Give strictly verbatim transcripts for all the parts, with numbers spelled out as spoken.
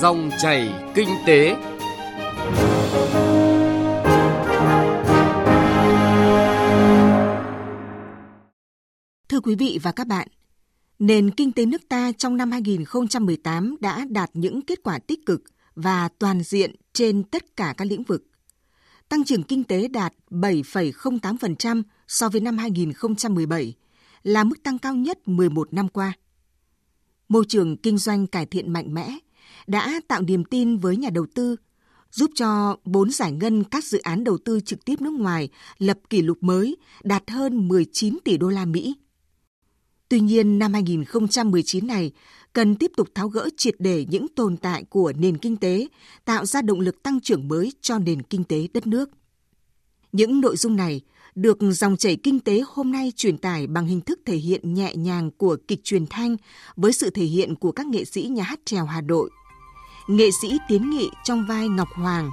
Dòng chảy kinh tế. Thưa quý vị và các bạn, nền kinh tế nước ta trong năm hai không một tám đã đạt những kết quả tích cực và toàn diện trên tất cả các lĩnh vực. Tăng trưởng kinh tế đạt bảy phẩy không tám phần trăm so với năm hai không một bảy, là mức tăng cao nhất mười một năm qua. Môi trường kinh doanh cải thiện mạnh mẽ đã tạo niềm tin với nhà đầu tư, giúp cho vốn giải ngân các dự án đầu tư trực tiếp nước ngoài lập kỷ lục mới đạt hơn mười chín tỷ đô la Mỹ. Tuy nhiên, năm hai không một chín này cần tiếp tục tháo gỡ triệt để những tồn tại của nền kinh tế, tạo ra động lực tăng trưởng mới cho nền kinh tế đất nước. Những nội dung này được Dòng chảy kinh tế hôm nay truyền tải bằng hình thức thể hiện nhẹ nhàng của kịch truyền thanh với sự thể hiện của các nghệ sĩ nhà hát chèo Hà Nội. Nghệ sĩ Tiến Nghị trong vai Ngọc Hoàng,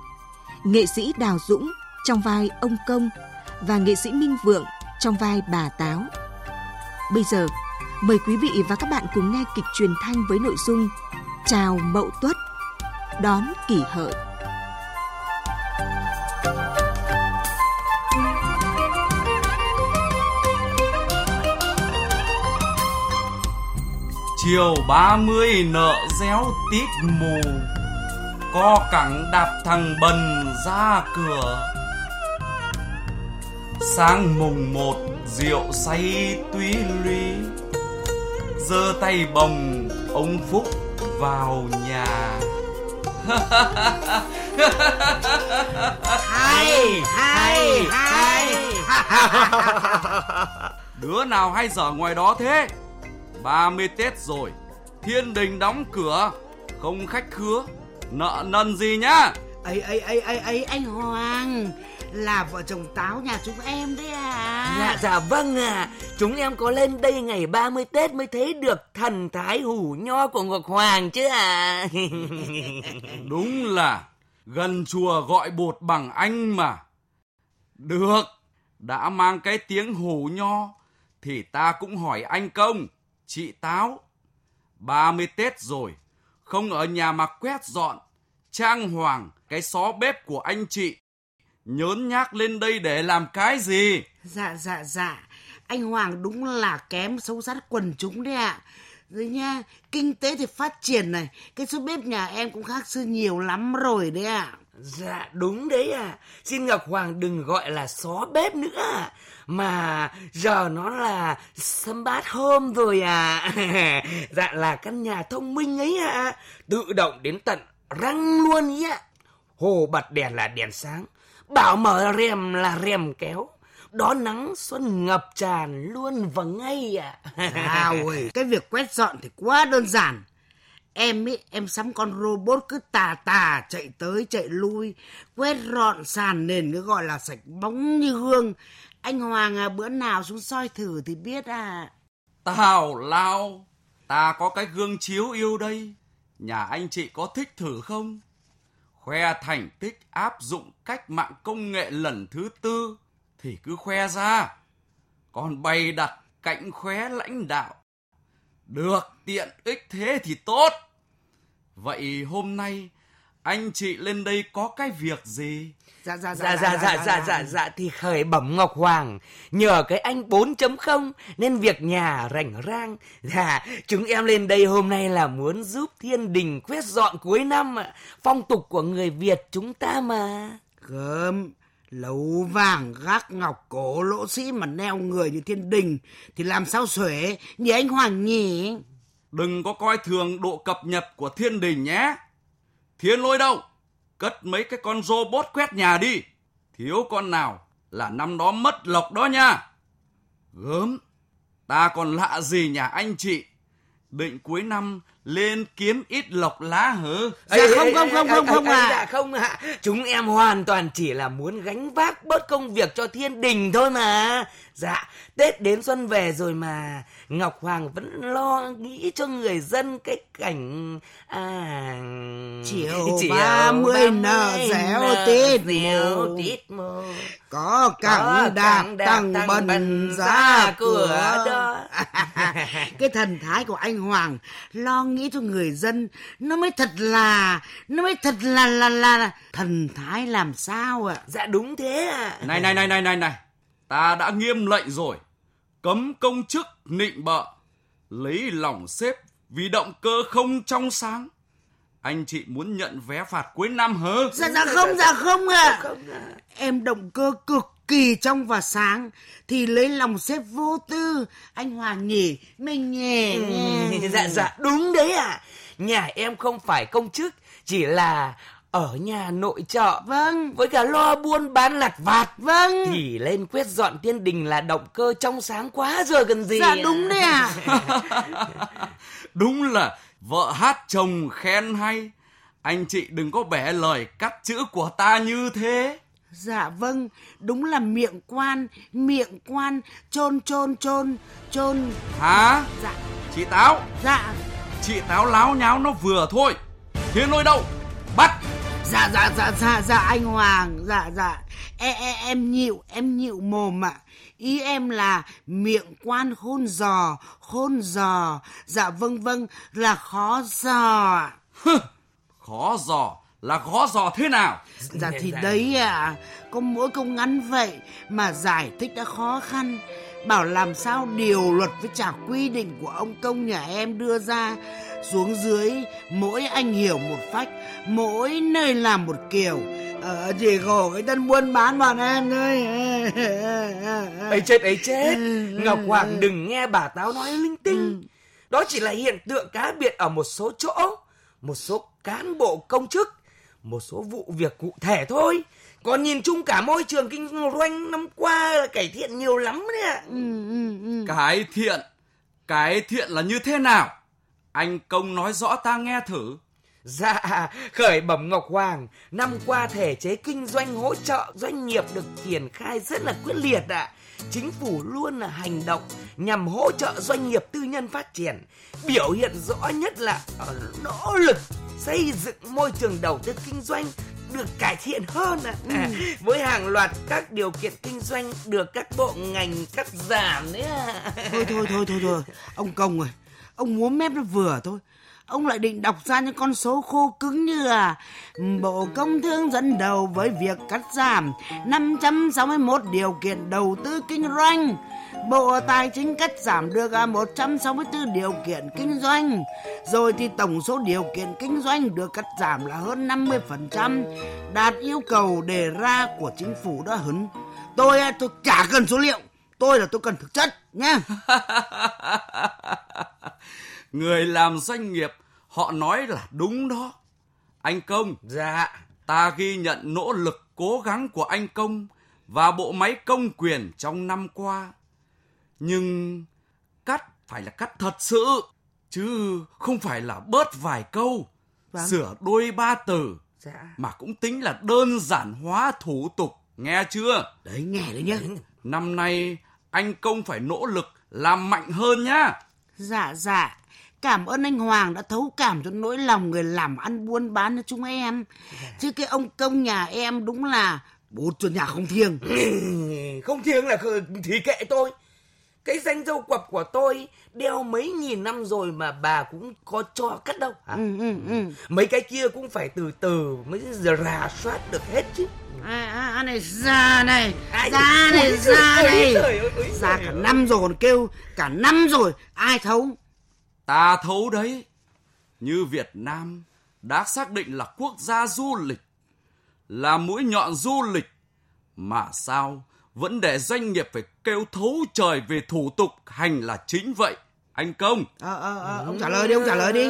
nghệ sĩ Đào Dũng trong vai ông Công và nghệ sĩ Minh Vượng trong vai bà Táo. Bây giờ, mời quý vị và các bạn cùng nghe kịch truyền thanh với nội dung Chào Mậu Tuất, đón Kỷ Hợi. Chiều ba mươi nợ réo tít mù, co cẳng đạp thằng Bần ra cửa. Sáng mùng một rượu say túy luy, giơ tay bồng ông Phúc vào nhà. Hay, hay, hay. Đứa nào hay dở ngoài đó thế? Ba mươi Tết rồi, thiên đình đóng cửa, không khách khứa, nợ nần gì nhá. Ấy ấy ấy ấy ấy anh Hoàng, là vợ chồng Táo nhà chúng em đấy à? Dạ dạ vâng à, chúng em có lên đây ngày ba mươi Tết mới thấy được thần thái hủ nho của Ngọc Hoàng chứ à. Đúng là gần chùa gọi bột bằng anh mà. Được, đã mang cái tiếng hủ nho thì ta cũng hỏi anh Công, chị Táo, ba mươi Tết rồi, không ở nhà mà quét dọn, trang hoàng cái xó bếp của anh chị, nhớn nhác lên đây để làm cái gì? Dạ, dạ, dạ, anh Hoàng đúng là kém sâu sát quần chúng đấy ạ. À. Rồi nha, kinh tế thì phát triển này, cái số bếp nhà em cũng khác xưa nhiều lắm rồi đấy ạ. À. Dạ đúng đấy à, xin Ngọc Hoàng đừng gọi là xó bếp nữa à, mà giờ nó là smart home rồi à. Dạ là căn nhà thông minh ấy à, tự động đến tận răng luôn ý ạ. Hồ bật đèn là đèn sáng, bảo mở rèm là rèm kéo, đó nắng xuân ngập tràn luôn và ngay ạ. À ôi, cái việc quét dọn thì quá đơn giản. Em ấy, em sắm con robot cứ tà tà chạy tới chạy lui, quét dọn sàn nền cứ gọi là sạch bóng như gương. Anh Hoàng à, bữa nào xuống soi thử thì biết à. Tào lao, ta có cái gương chiếu yêu đây. Nhà anh chị có thích thử không? Khoe thành tích áp dụng cách mạng công nghệ lần thứ tư thì cứ khoe ra. Còn bày đặt cạnh khoe lãnh đạo. Được, tiện ích thế thì tốt. Vậy hôm nay anh chị lên đây có cái việc gì? Dạ dạ dạ dạ dạ dạ dạ, dạ, dạ, dạ, dạ thì khởi bẩm Ngọc Hoàng, nhờ cái anh bốn chấm không nên việc nhà rảnh rang. Dạ, chúng em lên đây hôm nay là muốn giúp thiên đình quét dọn cuối năm ạ, phong tục của người Việt chúng ta mà. Gớm, lấu vàng gác ngọc cổ lỗ sĩ mà neo người như thiên đình thì làm sao xuể như anh Hoàng nhỉ? Đừng có coi thường độ cập nhật của thiên đình nhé. Thiên lôi đâu, cất mấy cái con robot quét nhà đi, thiếu con nào là năm đó mất lộc đó nha. Gớm, ta còn lạ gì nhà anh chị, định cuối năm lên kiếm ít lộc lá hở. Dạ ê, không, ê, không, ê, không, ê, không, ê, không, ê, à. Dạ không ạ. À. Chúng em hoàn toàn chỉ là muốn gánh vác bớt công việc cho thiên đình thôi mà. Dạ, Tết đến xuân về rồi mà, Ngọc Hoàng vẫn lo nghĩ cho người dân cái cảnh... À... Chiều ba mươi nở réo tít mù, có cẳng đạp tăng Bần ra cửa đó. Cái thần thái của anh Hoàng lo nghĩ cho người dân, nó mới thật là, nó mới thật là là là, là thần thái làm sao ạ? À? Dạ đúng thế ạ. À. Này này này này này này, ta đã nghiêm lệnh rồi, cấm công chức nịnh bợ, lấy lòng sếp vì động cơ không trong sáng. Anh chị muốn nhận vé phạt cuối năm hả? Dạ, dạ không, dạ không ạ. À. Không, à. Em động cơ cực kỳ trong và sáng thì lấy lòng sếp vô tư, anh Hoàng nhỉ, mình nhỉ. Ừ. Dạ, dạ, đúng đấy ạ. À. Nhà em không phải công chức, chỉ là ở nhà nội trợ. Vâng. Với cả lo buôn bán lặt vặt. Vâng. Thì lên quét dọn thiên đình là động cơ trong sáng quá rồi gần gì. Dạ, à. Đúng đấy ạ. À. Đúng là vợ hát chồng khen hay. Anh chị đừng có bẻ lời cắt chữ của ta như thế. Dạ vâng, đúng là miệng quan, miệng quan, chôn chôn chôn, chôn. Hả? Dạ. Chị Táo. Dạ. Chị Táo láo nháo nó vừa thôi. Thiên lôi đâu? Bắt. Dạ dạ dạ dạ dạ anh Hoàng, dạ dạ. Em em, em nhịu, em nhịu mồm ạ. À. Ý em là miệng quan khôn giò, khôn giò. Dạ vâng vâng, là khó giò. Hừ, khó giò là khó giò thế nào? Dạ thì đấy ạ, à, có mỗi câu ngắn vậy mà giải thích đã khó khăn. Bảo làm sao điều luật với trả quy định của ông công nhà em đưa ra, xuống dưới mỗi anh hiểu một phách, mỗi nơi làm một kiểu. Ờ, chỉ khổ cái tân buôn bán bọn em thôi. Ấy chết, ấy chết. Ngọc Hoàng đừng nghe bà Táo nói linh tinh. Đó chỉ là hiện tượng cá biệt ở một số chỗ, một số cán bộ công chức, một số vụ việc cụ thể thôi. Còn nhìn chung cả môi trường kinh doanh năm qua là cải thiện nhiều lắm đấy ạ. Ừ, ừ, ừ. Cái thiện, cái thiện là như thế nào? Anh công nói rõ ta nghe thử. Dạ, khởi bẩm Ngọc Hoàng, năm qua thể chế kinh doanh hỗ trợ doanh nghiệp được triển khai rất là quyết liệt ạ. À. Chính phủ luôn là hành động nhằm hỗ trợ doanh nghiệp tư nhân phát triển. Biểu hiện rõ nhất là nỗ lực xây dựng môi trường đầu tư kinh doanh được cải thiện hơn ạ. À. À, với hàng loạt các điều kiện kinh doanh được các bộ ngành cắt giảm đấy ạ. À. Thôi, thôi, thôi, thôi, thôi, ông công rồi, ông múa mép nó vừa thôi. Ông lại định đọc ra những con số khô cứng như là Bộ Công Thương dẫn đầu với việc cắt giảm năm trăm sáu mươi mốt điều kiện đầu tư kinh doanh. Bộ Tài chính cắt giảm được một trăm sáu mươi tư điều kiện kinh doanh. Rồi thì tổng số điều kiện kinh doanh được cắt giảm là hơn năm mươi phần trăm, đạt yêu cầu đề ra của chính phủ đã hứng. Tôi, tôi chả cần số liệu, tôi là tôi cần thực chất nha. Người làm doanh nghiệp họ nói là đúng đó. Anh Công. Dạ. Ta ghi nhận nỗ lực cố gắng của anh Công và bộ máy công quyền trong năm qua. Nhưng cắt phải là cắt thật sự, chứ không phải là bớt vài câu, vâng, sửa đôi ba từ. Dạ. Mà cũng tính là đơn giản hóa thủ tục, nghe chưa? Đấy, nghe đấy nhá. Năm nay anh Công phải nỗ lực làm mạnh hơn nhá. Dạ dạ. Cảm ơn anh Hoàng đã thấu cảm cho nỗi lòng người làm ăn buôn bán cho chúng em. Chứ cái ông công nhà em đúng là bột chuột nhà không thiêng. Không thiêng là thì kệ tôi. Cái danh dâu quặp của tôi đeo mấy nghìn năm rồi mà bà cũng có cho cắt đâu. À? Ừ, ừ, ừ. Mấy cái kia cũng phải từ từ mới rà soát được hết chứ. À, à này, già này, già này, già này. Già cả năm rồi còn kêu, cả năm rồi, ai thấu? Ta thấu đấy. Như Việt Nam đã xác định là quốc gia du lịch, là mũi nhọn du lịch, mà sao vẫn để doanh nghiệp phải kêu thấu trời về thủ tục hành là chính vậy, anh Công? À, à, à, ông trả lời đi, ông trả lời đi.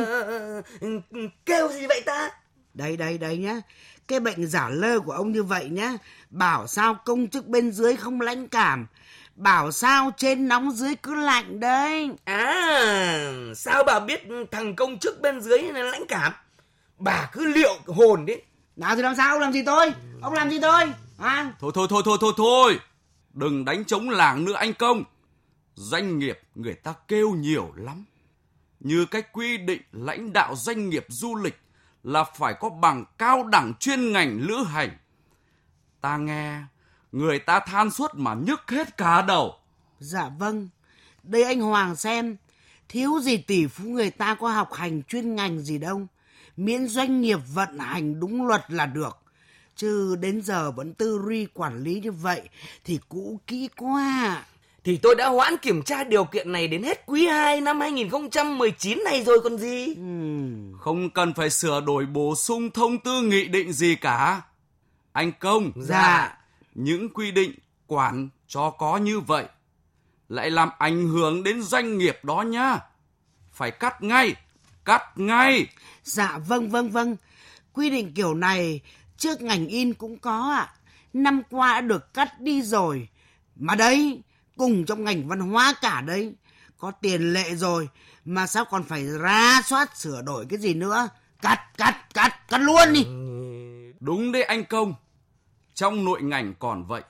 Kêu gì vậy ta? Đây, đây, đây nhá. Cái bệnh giả lơ của ông như vậy nhá. Bảo sao công chức bên dưới không lãnh cảm, bảo sao trên nóng dưới cứ lạnh đấy. À, sao bà biết thằng công chức bên dưới là lãnh cảm? Bà cứ liệu hồn đấy. Nào thì làm sao, ông làm gì tôi? Ông làm gì tôi? À? Thôi, thôi, thôi, thôi, thôi, thôi. Đừng đánh trống làng nữa anh Công. Doanh nghiệp người ta kêu nhiều lắm. Như cái quy định lãnh đạo doanh nghiệp du lịch là phải có bằng cao đẳng chuyên ngành lữ hành. Ta nghe người ta than suốt mà nhức hết cả đầu. Dạ vâng. Đây anh Hoàng xem, Thiếu gì tỷ phú người ta có học hành chuyên ngành gì đâu, miễn doanh nghiệp vận hành đúng luật là được. Chứ đến giờ vẫn tư duy quản lý như vậy thì cũ kỹ quá. Thì tôi đã hoãn kiểm tra điều kiện này đến hết quý hai năm hai không một chín này rồi còn gì. Ừ. Không cần phải sửa đổi bổ sung thông tư nghị định gì cả. Anh Công, dạ, những quy định quản cho có như vậy lại làm ảnh hưởng đến doanh nghiệp đó nhá. Phải cắt ngay, cắt ngay. Dạ vâng vâng vâng. Quy định kiểu này trước ngành in cũng có ạ. À. Năm qua đã được cắt đi rồi. Mà đấy, cùng trong ngành văn hóa cả đấy. Có tiền lệ rồi mà sao còn phải ra soát sửa đổi cái gì nữa. Cắt, cắt, cắt, cắt luôn đi. Đúng đấy anh Công. Trong nội ngành còn vậy.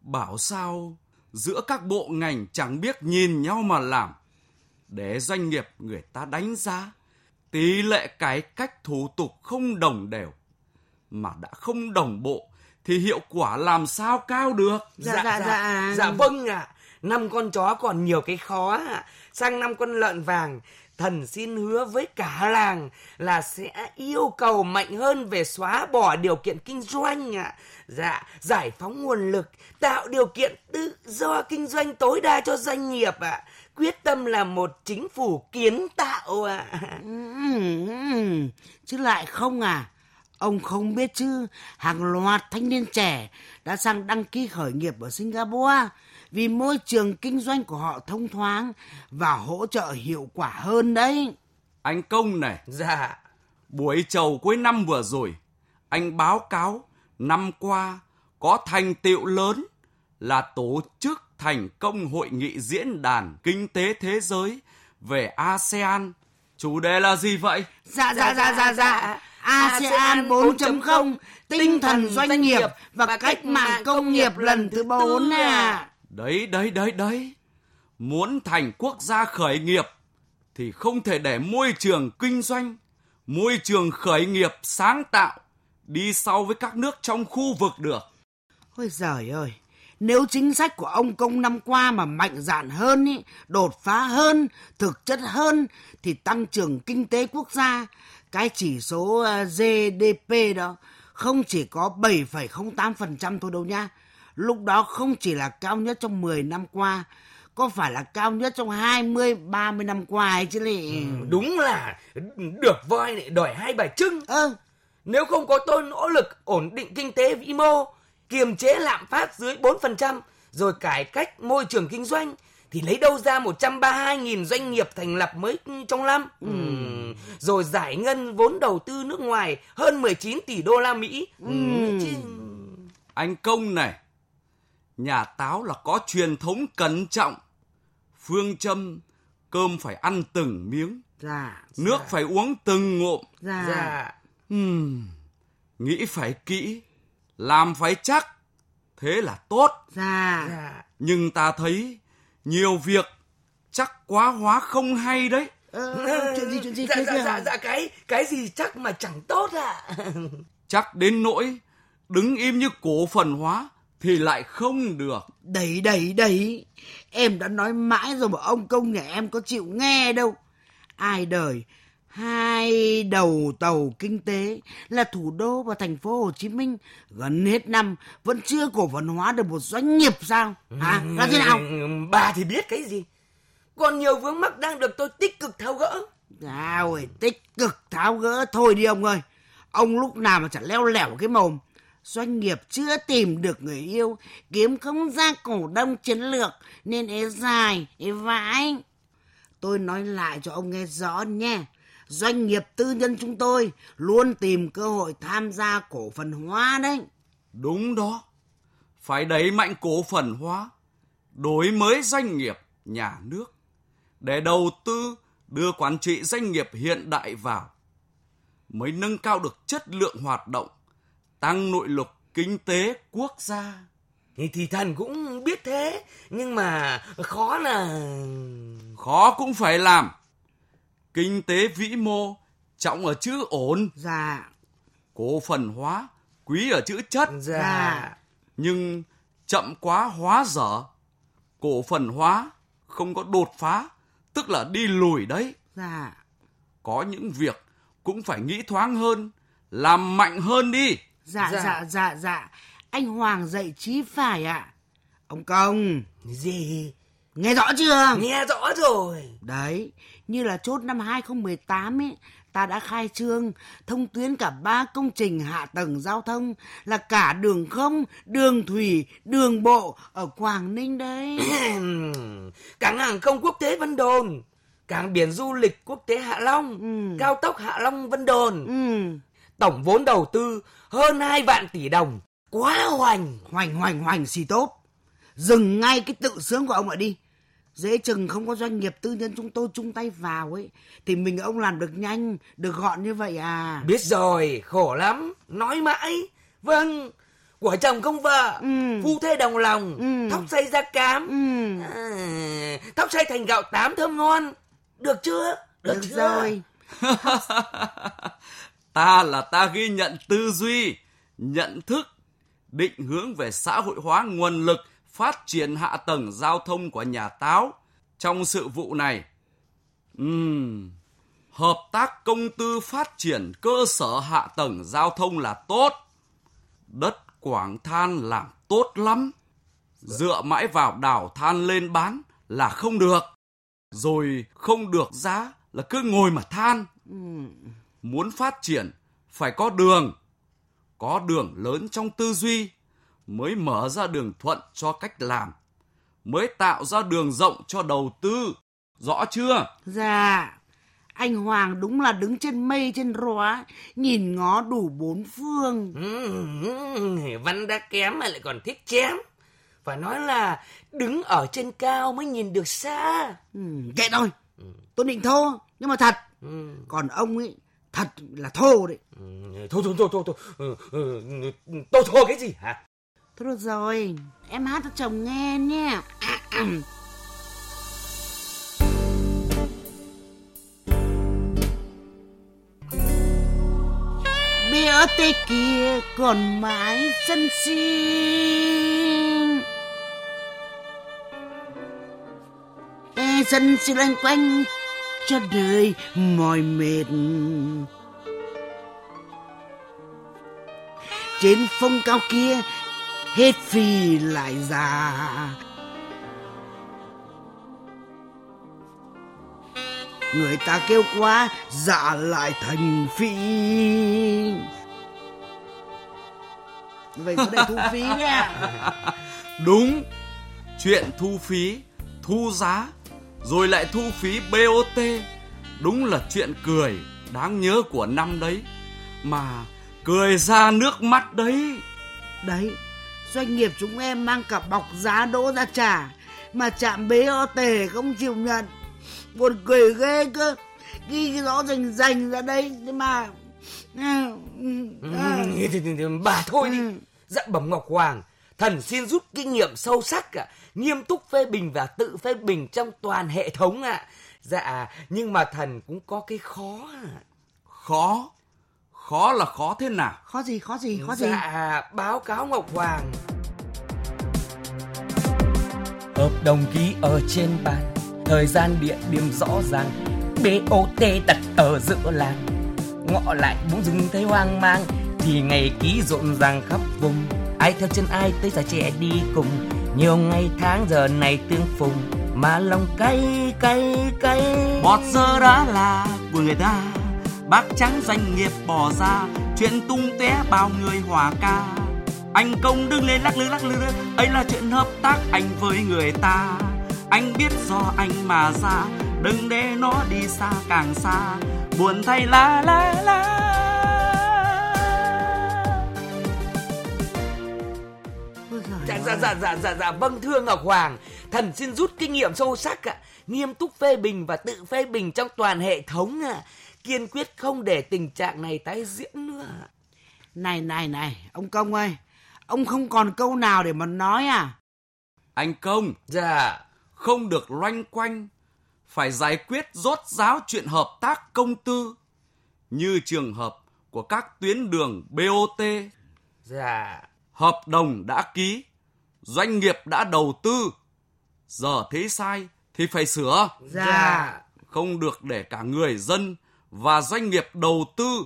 Bảo sao giữa các bộ ngành chẳng biết nhìn nhau mà làm. Để doanh nghiệp người ta đánh giá tỷ lệ cải cách thủ tục không đồng đều. Mà đã không đồng bộ thì hiệu quả làm sao cao được. Dạ dạ dạ, dạ. dạ vâng ạ à. Năm con chó còn nhiều cái khó à. Sang năm con lợn vàng, thần xin hứa với cả làng là sẽ yêu cầu mạnh hơn về xóa bỏ điều kiện kinh doanh ạ. À. Dạ, giải phóng nguồn lực, tạo điều kiện tự do kinh doanh tối đa cho doanh nghiệp ạ. À. Quyết tâm là một chính phủ kiến tạo ạ. À. Chứ lại không à. Ông không biết chứ, hàng loạt thanh niên trẻ đã sang đăng ký khởi nghiệp ở Singapore vì môi trường kinh doanh của họ thông thoáng và hỗ trợ hiệu quả hơn đấy. Anh Công này, dạ, buổi chầu cuối năm vừa rồi, anh báo cáo năm qua có thành tựu lớn là tổ chức thành công hội nghị diễn đàn kinh tế thế giới về a sê an. Chủ đề là gì vậy? Dạ, dạ, dạ, dạ, dạ. a sê an bốn chấm không, tinh thần doanh nghiệp và cách mạng công nghiệp lần thứ bốn à. Đấy, đấy, đấy, đấy. Muốn thành quốc gia khởi nghiệp thì không thể để môi trường kinh doanh, môi trường khởi nghiệp sáng tạo đi sau với các nước trong khu vực được. Ôi giời ơi, nếu chính sách của ông Công năm qua mà mạnh dạn hơn, ý, đột phá hơn, thực chất hơn thì tăng trưởng kinh tế quốc gia, cái chỉ số giê đê pê đó không chỉ có bảy phẩy không tám phần trăm thôi đâu nha. Lúc đó không chỉ là cao nhất trong mười năm qua, có phải là cao nhất trong hai mươi, ba mươi năm qua ấy chứ lì. Ừ, đúng là được voi lại đòi hai bà trưng. Ừ. Nếu không có tôi nỗ lực ổn định kinh tế vĩ mô, kiềm chế lạm phát dưới bốn phần trăm, rồi cải cách môi trường kinh doanh, thì lấy đâu ra một trăm ba mươi hai nghìn doanh nghiệp thành lập mới trong năm. Ừ. Rồi giải ngân vốn đầu tư nước ngoài hơn mười chín tỷ đô la Mỹ. Ừ. Chứ... Anh Công này, nhà táo là có truyền thống cẩn trọng, phương châm cơm phải ăn từng miếng, dạ, nước dạ. phải uống từng ngụm. Dạ. Dạ. Ừ. Nghĩ phải kỹ, làm phải chắc, thế là tốt. Dạ. Dạ. Nhưng ta thấy nhiều việc chắc quá hóa không hay đấy. Ờ, ờ, chuyện gì chuyện gì dạ, cái dạ, dạ, dạ, cái cái gì chắc mà chẳng tốt ạ. À. Chắc đến nỗi đứng im như cổ phần hóa thì lại không được. Đấy đấy đấy. Em đã nói mãi rồi mà ông Công nhà em có chịu nghe đâu. Ai đời hai đầu tàu kinh tế là thủ đô và thành phố Hồ Chí Minh gần hết năm vẫn chưa cổ phần hóa được một doanh nghiệp sao? À, là thế nào? Bà thì biết cái gì. Còn nhiều vướng mắc đang được tôi tích cực tháo gỡ. À ôi, tích cực tháo gỡ thôi đi ông ơi. Ông lúc nào mà chả leo lẻo cái mồm. Doanh nghiệp chưa tìm được người yêu, kiếm không ra cổ đông chiến lược nên ế dài, ế vãi. Tôi nói lại cho ông nghe rõ nha. Doanh nghiệp tư nhân chúng tôi luôn tìm cơ hội tham gia cổ phần hóa đấy. Đúng đó. Phải đẩy mạnh cổ phần hóa, đổi mới doanh nghiệp, nhà nước để đầu tư đưa quản trị doanh nghiệp hiện đại vào mới nâng cao được chất lượng hoạt động, tăng nội lực kinh tế quốc gia. Thì thần cũng biết thế, nhưng mà khó là... Khó cũng phải làm. Kinh tế vĩ mô trọng ở chữ ổn. Dạ. Cổ phần hóa quý ở chữ chất. Dạ. Nhưng chậm quá hóa dở. Cổ phần hóa không có đột phá tức là đi lùi đấy. Dạ. Có những việc cũng phải nghĩ thoáng hơn, làm mạnh hơn đi. Dạ, dạ, dạ, dạ. dạ. Anh Hoàng dạy Chí phải ạ. À? Ông Công. Gì? Nghe rõ chưa? Nghe rõ rồi. Đấy, như là chốt năm hai không một tám ấy, ta đã khai trương, thông tuyến cả ba công trình hạ tầng giao thông là cả đường không, đường thủy, đường bộ ở Quảng Ninh đấy. Cảng hàng không quốc tế Vân Đồn, cảng biển du lịch quốc tế Hạ Long, ừ. cao tốc Hạ Long Vân Đồn. Ừ. Tổng vốn đầu tư hơn hai vạn tỷ đồng. Quá hoành. Hoành, hoành, hoành xì tốp. Dừng ngay cái tự sướng của ông lại đi. Dễ chừng không có doanh nghiệp tư nhân chúng tôi chung tay vào ấy thì mình ông làm được nhanh, được gọn như vậy à. Biết rồi, khổ lắm. Nói mãi. Vâng. Của chồng không vợ, ừ. phu thê đồng lòng, ừ. thóc xay ra cám, ừ. à, thóc xay thành gạo tám thơm ngon. Được chưa? Được, được chưa? Rồi. Ta là ta ghi nhận tư duy, nhận thức, định hướng về xã hội hóa nguồn lực phát triển hạ tầng giao thông của nhà Táo trong sự vụ này. Uhm, hợp tác công tư phát triển cơ sở hạ tầng giao thông là tốt. Đất Quảng Than làm tốt lắm. Dựa mãi vào đào than lên bán là không được. Rồi không được giá là cứ ngồi mà than. Muốn phát triển phải có đường. Có đường lớn trong tư duy mới mở ra đường thuận cho cách làm, mới tạo ra đường rộng cho đầu tư. Rõ chưa? Dạ. Anh Hoàng đúng là đứng trên mây trên róa, nhìn ngó đủ bốn phương. Ừ, văn đã kém mà lại còn thích chém. Phải nói là đứng ở trên cao mới nhìn được xa. Ừ, vậy thôi. Tôi định thô nhưng mà thật. Ừ. Còn ông ấy thật là thô đấy. Ừ, thô thô thô thô thô. Ừ, ừ, tôi thô cái gì hả? Thôi được rồi, em hát cho chồng nghe nha. Bia tây kia còn mãi dân xin. Ê dân xin loanh quanh cho đời mỏi mệt. Trên phong cao kia hết phi lại già. Người ta kêu quá dạ lại thành phi. Vậy có để thu phí đấy à? Đúng. Chuyện thu phí, thu giá, rồi lại thu phí bê o tê, đúng là chuyện cười đáng nhớ của năm đấy. Mà cười ra nước mắt đấy. Đấy, doanh nghiệp chúng em mang cả bọc giá đỗ ra trả mà trạm bê o tê không chịu nhận. Buồn cười ghê cơ. Ghi rõ rành rành ra đây mà à, à. Ừ, bà thôi đi. Dặn bẩm Ngọc Hoàng, thần xin rút kinh nghiệm sâu sắc ạ, à, nghiêm túc phê bình và tự phê bình trong toàn hệ thống ạ. À. Dạ, nhưng mà thần cũng có cái khó ạ. À. Khó? Khó là khó thế nào? Khó gì, khó gì, khó dạ, gì? Dạ, báo cáo Ngọc Hoàng. Hợp đồng ký ở trên bàn, thời gian địa điểm rõ ràng, bê o tê đặt ở giữa làng. Ngọ lại bỗng dưng thấy hoang mang, thì ngày ký rộn ràng khắp vùng. Ai theo chân ai tới già trẻ đi cùng, nhiều ngày tháng giờ này tương phùng, mà lòng cay cay cay. Bọt giờ đã là của người ta, bác trắng doanh nghiệp bỏ ra, chuyện tung tóe bao người hòa ca. Anh Công đứng lên lắc lư lắc lư, ấy là chuyện hợp tác anh với người ta. Anh biết do anh mà ra, đừng để nó đi xa càng xa, buồn thay la la la. Dạ, dạ dạ dạ dạ dạ vâng thưa Ngọc Hoàng, thần xin rút kinh nghiệm sâu sắc ạ, à, nghiêm túc phê bình và tự phê bình trong toàn hệ thống ạ, à, kiên quyết không để tình trạng này tái diễn nữa. Này này này, ông Công ơi, ông không còn câu nào để mà nói à? Anh Công, dạ, không được loanh quanh, phải giải quyết rốt ráo chuyện hợp tác công tư, như trường hợp của các tuyến đường bê o tê. Dạ, hợp đồng đã ký, doanh nghiệp đã đầu tư, giờ thấy sai thì phải sửa. Dạ. Không được để cả người dân và doanh nghiệp đầu tư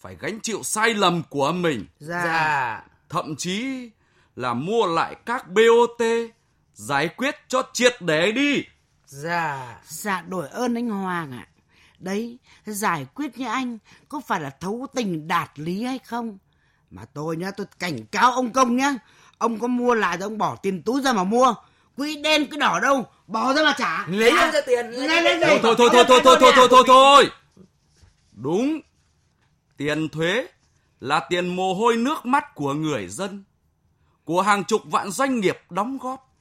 phải gánh chịu sai lầm của mình. Dạ. Thậm chí là mua lại các bê o tê giải quyết cho triệt để đi. Dạ. Dạ, đổi ơn anh Hoàng ạ. À. Đấy, giải quyết như anh có phải là thấu tình đạt lý hay không? Mà tôi nhá, tôi cảnh cáo ông Công nhá. Ông có mua lại thì ông bỏ tiền túi ra mà mua. Quỹ đen cứ đỏ đâu, bỏ ra mà trả. Lấy à, ra tiền. Lấy, lấy, lấy, lấy. Thôi, thôi, thôi, thôi, thôi, thôi, thôi, thôi, thôi. Đúng, tiền thuế là tiền mồ hôi nước mắt của người dân, của hàng chục vạn doanh nghiệp đóng góp.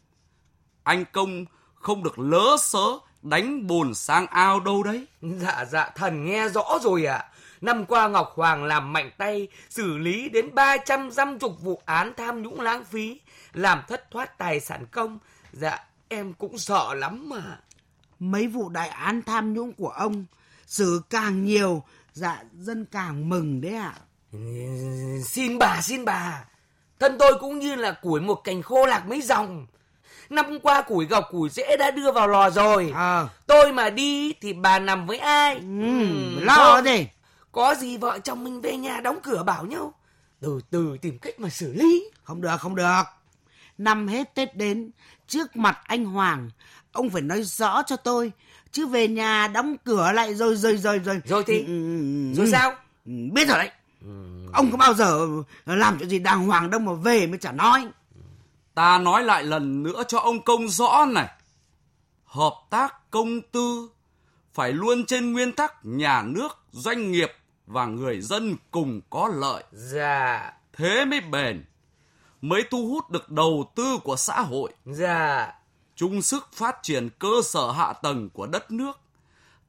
Anh Công không được lỡ sớ đánh bùn sang ao đâu đấy. Dạ, dạ, thần nghe rõ rồi ạ. À. Năm qua Ngọc Hoàng làm mạnh tay, xử lý đến ba trăm năm mươi vụ án tham nhũng lãng phí, làm thất thoát tài sản công. Dạ, em cũng sợ lắm mà. Mấy vụ đại án tham nhũng của ông xử càng nhiều, dạ, dân càng mừng đấy ạ. À. Ừ, xin bà, xin bà. Thân tôi cũng như là củi một cành khô lạc mấy dòng. Năm qua củi gọc củi rễ đã đưa vào lò rồi. À. Tôi mà đi thì bà nằm với ai? Ừ, lo gì? Có gì vợ chồng mình về nhà đóng cửa bảo nhau. Từ từ tìm cách mà xử lý. Không được, không được. Năm hết Tết đến, trước mặt anh Hoàng, ông phải nói rõ cho tôi. Chứ về nhà đóng cửa lại rồi, rồi, rồi. Rồi, rồi thì? Ừ, rồi sao? Biết rồi đấy. Ừ. Ông có bao giờ làm chuyện gì đàng hoàng đâu mà về mới chả nói. Ta nói lại lần nữa cho ông Công rõ này. Hợp tác công tư phải luôn trên nguyên tắc nhà nước, doanh nghiệp và người dân cùng có lợi. Dạ. Thế mới bền, mới thu hút được đầu tư của xã hội. Dạ. Chung sức phát triển cơ sở hạ tầng của đất nước,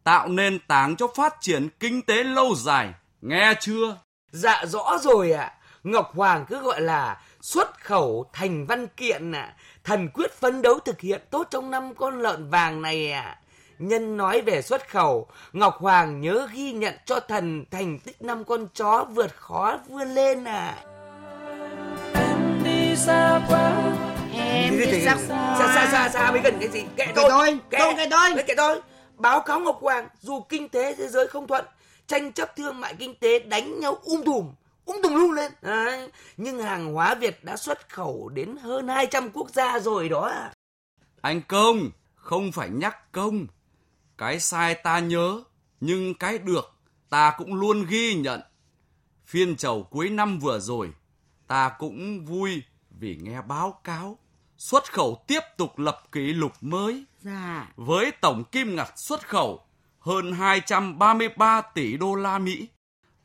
tạo nền tảng cho phát triển kinh tế lâu dài. Nghe chưa? Dạ rõ rồi ạ. À. Ngọc Hoàng cứ gọi là xuất khẩu thành văn kiện ạ. À. Thần quyết phấn đấu thực hiện tốt trong năm con lợn vàng này ạ. À. Nhân nói về xuất khẩu, Ngọc Hoàng nhớ ghi nhận cho thần thành tích năm con chó vượt khó vươn lên ạ. À. Em đi xa quá. Em đi xa quá. Xa xa xa xa mới gần cái gì? Kệ tôi. Kệ tôi. Kệ tôi. Kệ tôi. Báo cáo Ngọc Hoàng, dù kinh tế thế giới không thuận, tranh chấp thương mại kinh tế đánh nhau um tùm. Cũng tùng lung lên à, nhưng hàng hóa Việt đã xuất khẩu đến hơn hai trăm quốc gia rồi đó. Anh Công, không phải nhắc Công. Cái sai ta nhớ, nhưng cái được ta cũng luôn ghi nhận. Phiên chầu cuối năm vừa rồi, ta cũng vui vì nghe báo cáo xuất khẩu tiếp tục lập kỷ lục mới. Dạ. Với tổng kim ngạch xuất khẩu hơn hai trăm ba mươi ba tỷ đô la Mỹ.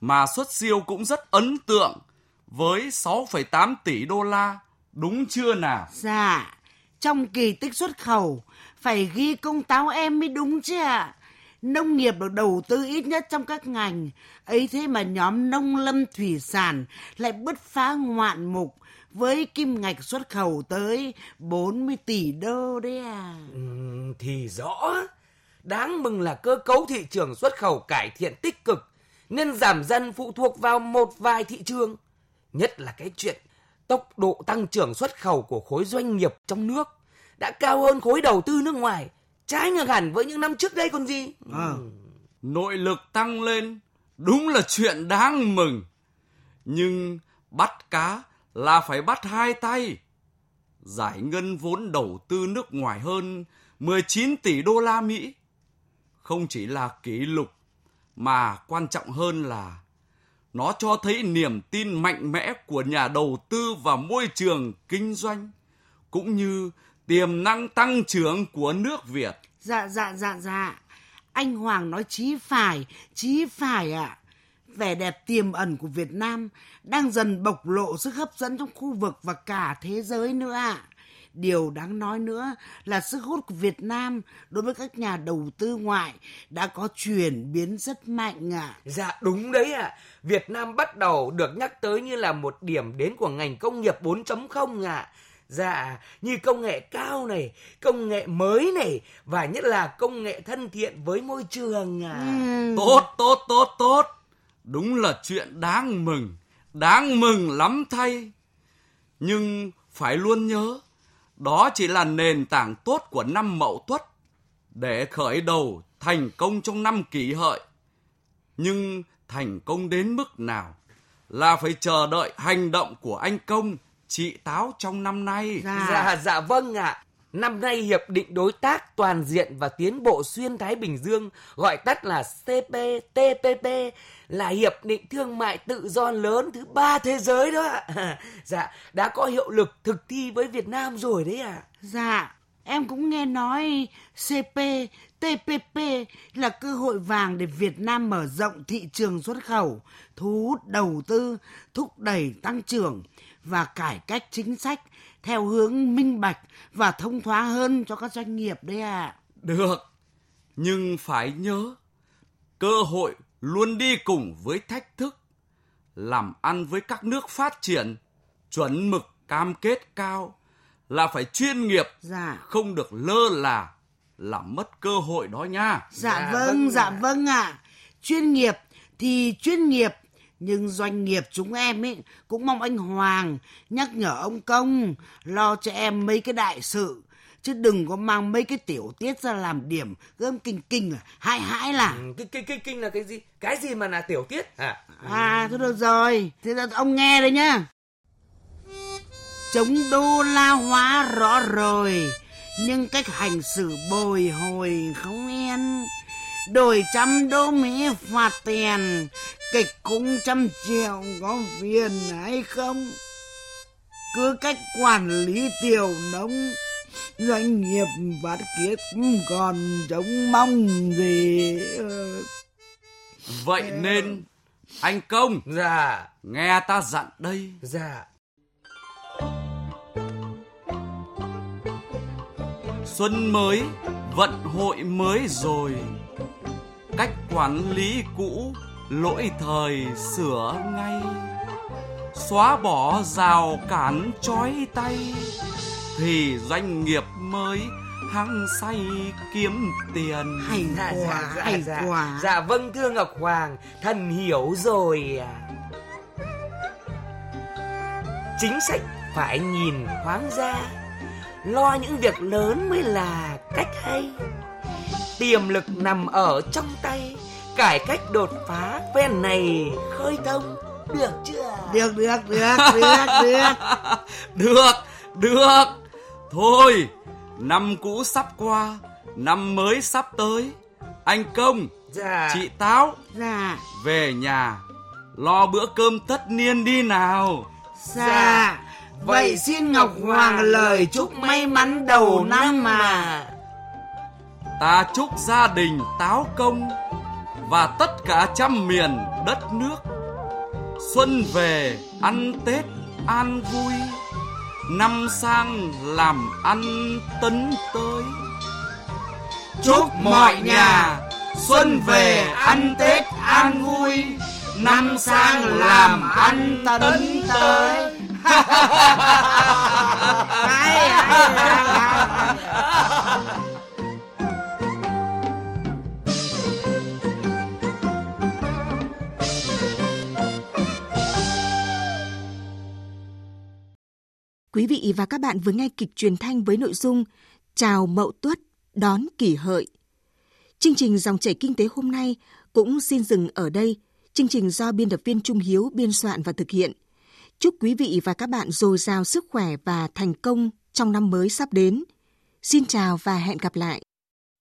Mà xuất siêu cũng rất ấn tượng với sáu phẩy tám tỷ đô la, đúng chưa nào? Dạ, trong kỳ tích xuất khẩu phải ghi công táo em mới đúng chứ ạ. À. Nông nghiệp được đầu tư ít nhất trong các ngành, ấy thế mà nhóm nông lâm thủy sản lại bứt phá ngoạn mục với kim ngạch xuất khẩu tới bốn mươi tỷ đô đấy à. Ừ, thì rõ, đáng mừng là cơ cấu thị trường xuất khẩu cải thiện tích cực, nên giảm dần phụ thuộc vào một vài thị trường. Nhất là cái chuyện tốc độ tăng trưởng xuất khẩu của khối doanh nghiệp trong nước đã cao hơn khối đầu tư nước ngoài, trái ngược hẳn với những năm trước đây còn gì. À, nội lực tăng lên đúng là chuyện đáng mừng. Nhưng bắt cá là phải bắt hai tay. Giải ngân vốn đầu tư nước ngoài hơn mười chín tỷ đô la Mỹ. Không chỉ là kỷ lục, mà quan trọng hơn là nó cho thấy niềm tin mạnh mẽ của nhà đầu tư vào môi trường kinh doanh, cũng như tiềm năng tăng trưởng của nước Việt. Dạ, dạ, dạ, dạ. Anh Hoàng nói chí phải, chí phải ạ. À. Vẻ đẹp tiềm ẩn của Việt Nam đang dần bộc lộ sức hấp dẫn trong khu vực và cả thế giới nữa ạ. À. Điều đáng nói nữa là sức hút của Việt Nam đối với các nhà đầu tư ngoại đã có chuyển biến rất mạnh ạ. À. Dạ đúng đấy ạ. À. Việt Nam bắt đầu được nhắc tới như là một điểm đến của ngành công nghiệp bốn chấm không ạ. À. Dạ, như công nghệ cao này, công nghệ mới này và nhất là công nghệ thân thiện với môi trường ạ. À. Ừ. Tốt, tốt, tốt, tốt. Đúng là chuyện đáng mừng, đáng mừng lắm thay. Nhưng phải luôn nhớ, đó chỉ là nền tảng tốt của năm Mậu Tuất. để khởi đầu thành công trong năm Kỷ Hợi. Nhưng thành công đến mức nào là phải chờ đợi hành động của anh Công, chị Táo trong năm nay. Dạ, dạ, dạ vâng ạ. À. Năm nay Hiệp định Đối tác Toàn diện và Tiến bộ Xuyên Thái Bình Dương, gọi tắt là C P T P P, là hiệp định thương mại tự do lớn thứ ba thế giới đó ạ. À. Dạ, đã có hiệu lực thực thi với Việt Nam rồi đấy ạ. À. Dạ, em cũng nghe nói C P T P P là cơ hội vàng để Việt Nam mở rộng thị trường xuất khẩu, thu hút đầu tư, thúc đẩy tăng trưởng và cải cách chính sách theo hướng minh bạch và thông thoáng hơn cho các doanh nghiệp đấy ạ. À. Được, nhưng phải nhớ, cơ hội luôn đi cùng với thách thức. Làm ăn với các nước phát triển, chuẩn mực cam kết cao là phải chuyên nghiệp, dạ, không được lơ là, làm mất cơ hội đó nha. Dạ, dạ vâng, vâng, dạ à. vâng ạ. À. Chuyên nghiệp thì chuyên nghiệp, nhưng doanh nghiệp chúng em ấy cũng mong anh Hoàng nhắc nhở ông Công lo cho em mấy cái đại sự, chứ đừng có mang mấy cái tiểu tiết ra làm điểm gớm kinh kinh, hãi hãi là. Ừ, kinh kinh kinh kinh là cái gì? Cái gì mà là tiểu tiết? À, à thôi được rồi, thế là ông nghe đây nhá. Chống đô la hóa rõ rồi, nhưng cách hành xử bồi hồi không yên. Đổi trăm đô Mỹ phạt tiền, kịch cũng trăm triệu có phiền hay không? Cứ cách quản lý tiểu nông, doanh nghiệp phát kiết còn trông mong gì. Vậy nên anh Công, dạ, nghe ta dặn đây, dạ. Xuân mới, vận hội mới rồi, cách quản lý cũ lỗi thời sửa ngay, xóa bỏ rào cản chói tay thì doanh nghiệp mới hăng say kiếm tiền. Hay dạ, quá, dạ, hay dạ, quá. Dạ vâng thưa Ngọc Hoàng, thần hiểu rồi à. Chính sách phải nhìn thoáng ra, lo những việc lớn mới là cách hay. Tiềm lực nằm ở trong tay, cải cách đột phá phen này khơi thông. Được chưa? Được, được, được, được, được. Được, được. Thôi, năm cũ sắp qua, năm mới sắp tới. Anh Công, dạ, chị Táo, dạ, về nhà lo bữa cơm tất niên đi nào. Dạ, dạ. Vậy, Vậy xin Ngọc Hoàng lời chúc may mắn đầu năm mà. Ta chúc gia đình Táo Công và tất cả trăm miền đất nước xuân về ăn Tết an vui, năm sang làm ăn tấn tới. Chúc mọi nhà xuân về ăn Tết an vui, năm sang làm ăn tấn tới. Quý vị và các bạn vừa nghe kịch truyền thanh với nội dung Chào Mậu Tuất, đón Kỷ Hợi. Chương trình Dòng chảy kinh tế hôm nay cũng xin dừng ở đây. Chương trình do biên tập viên Trung Hiếu biên soạn và thực hiện. Chúc quý vị và các bạn dồi dào sức khỏe và thành công trong năm mới sắp đến. Xin chào và hẹn gặp lại.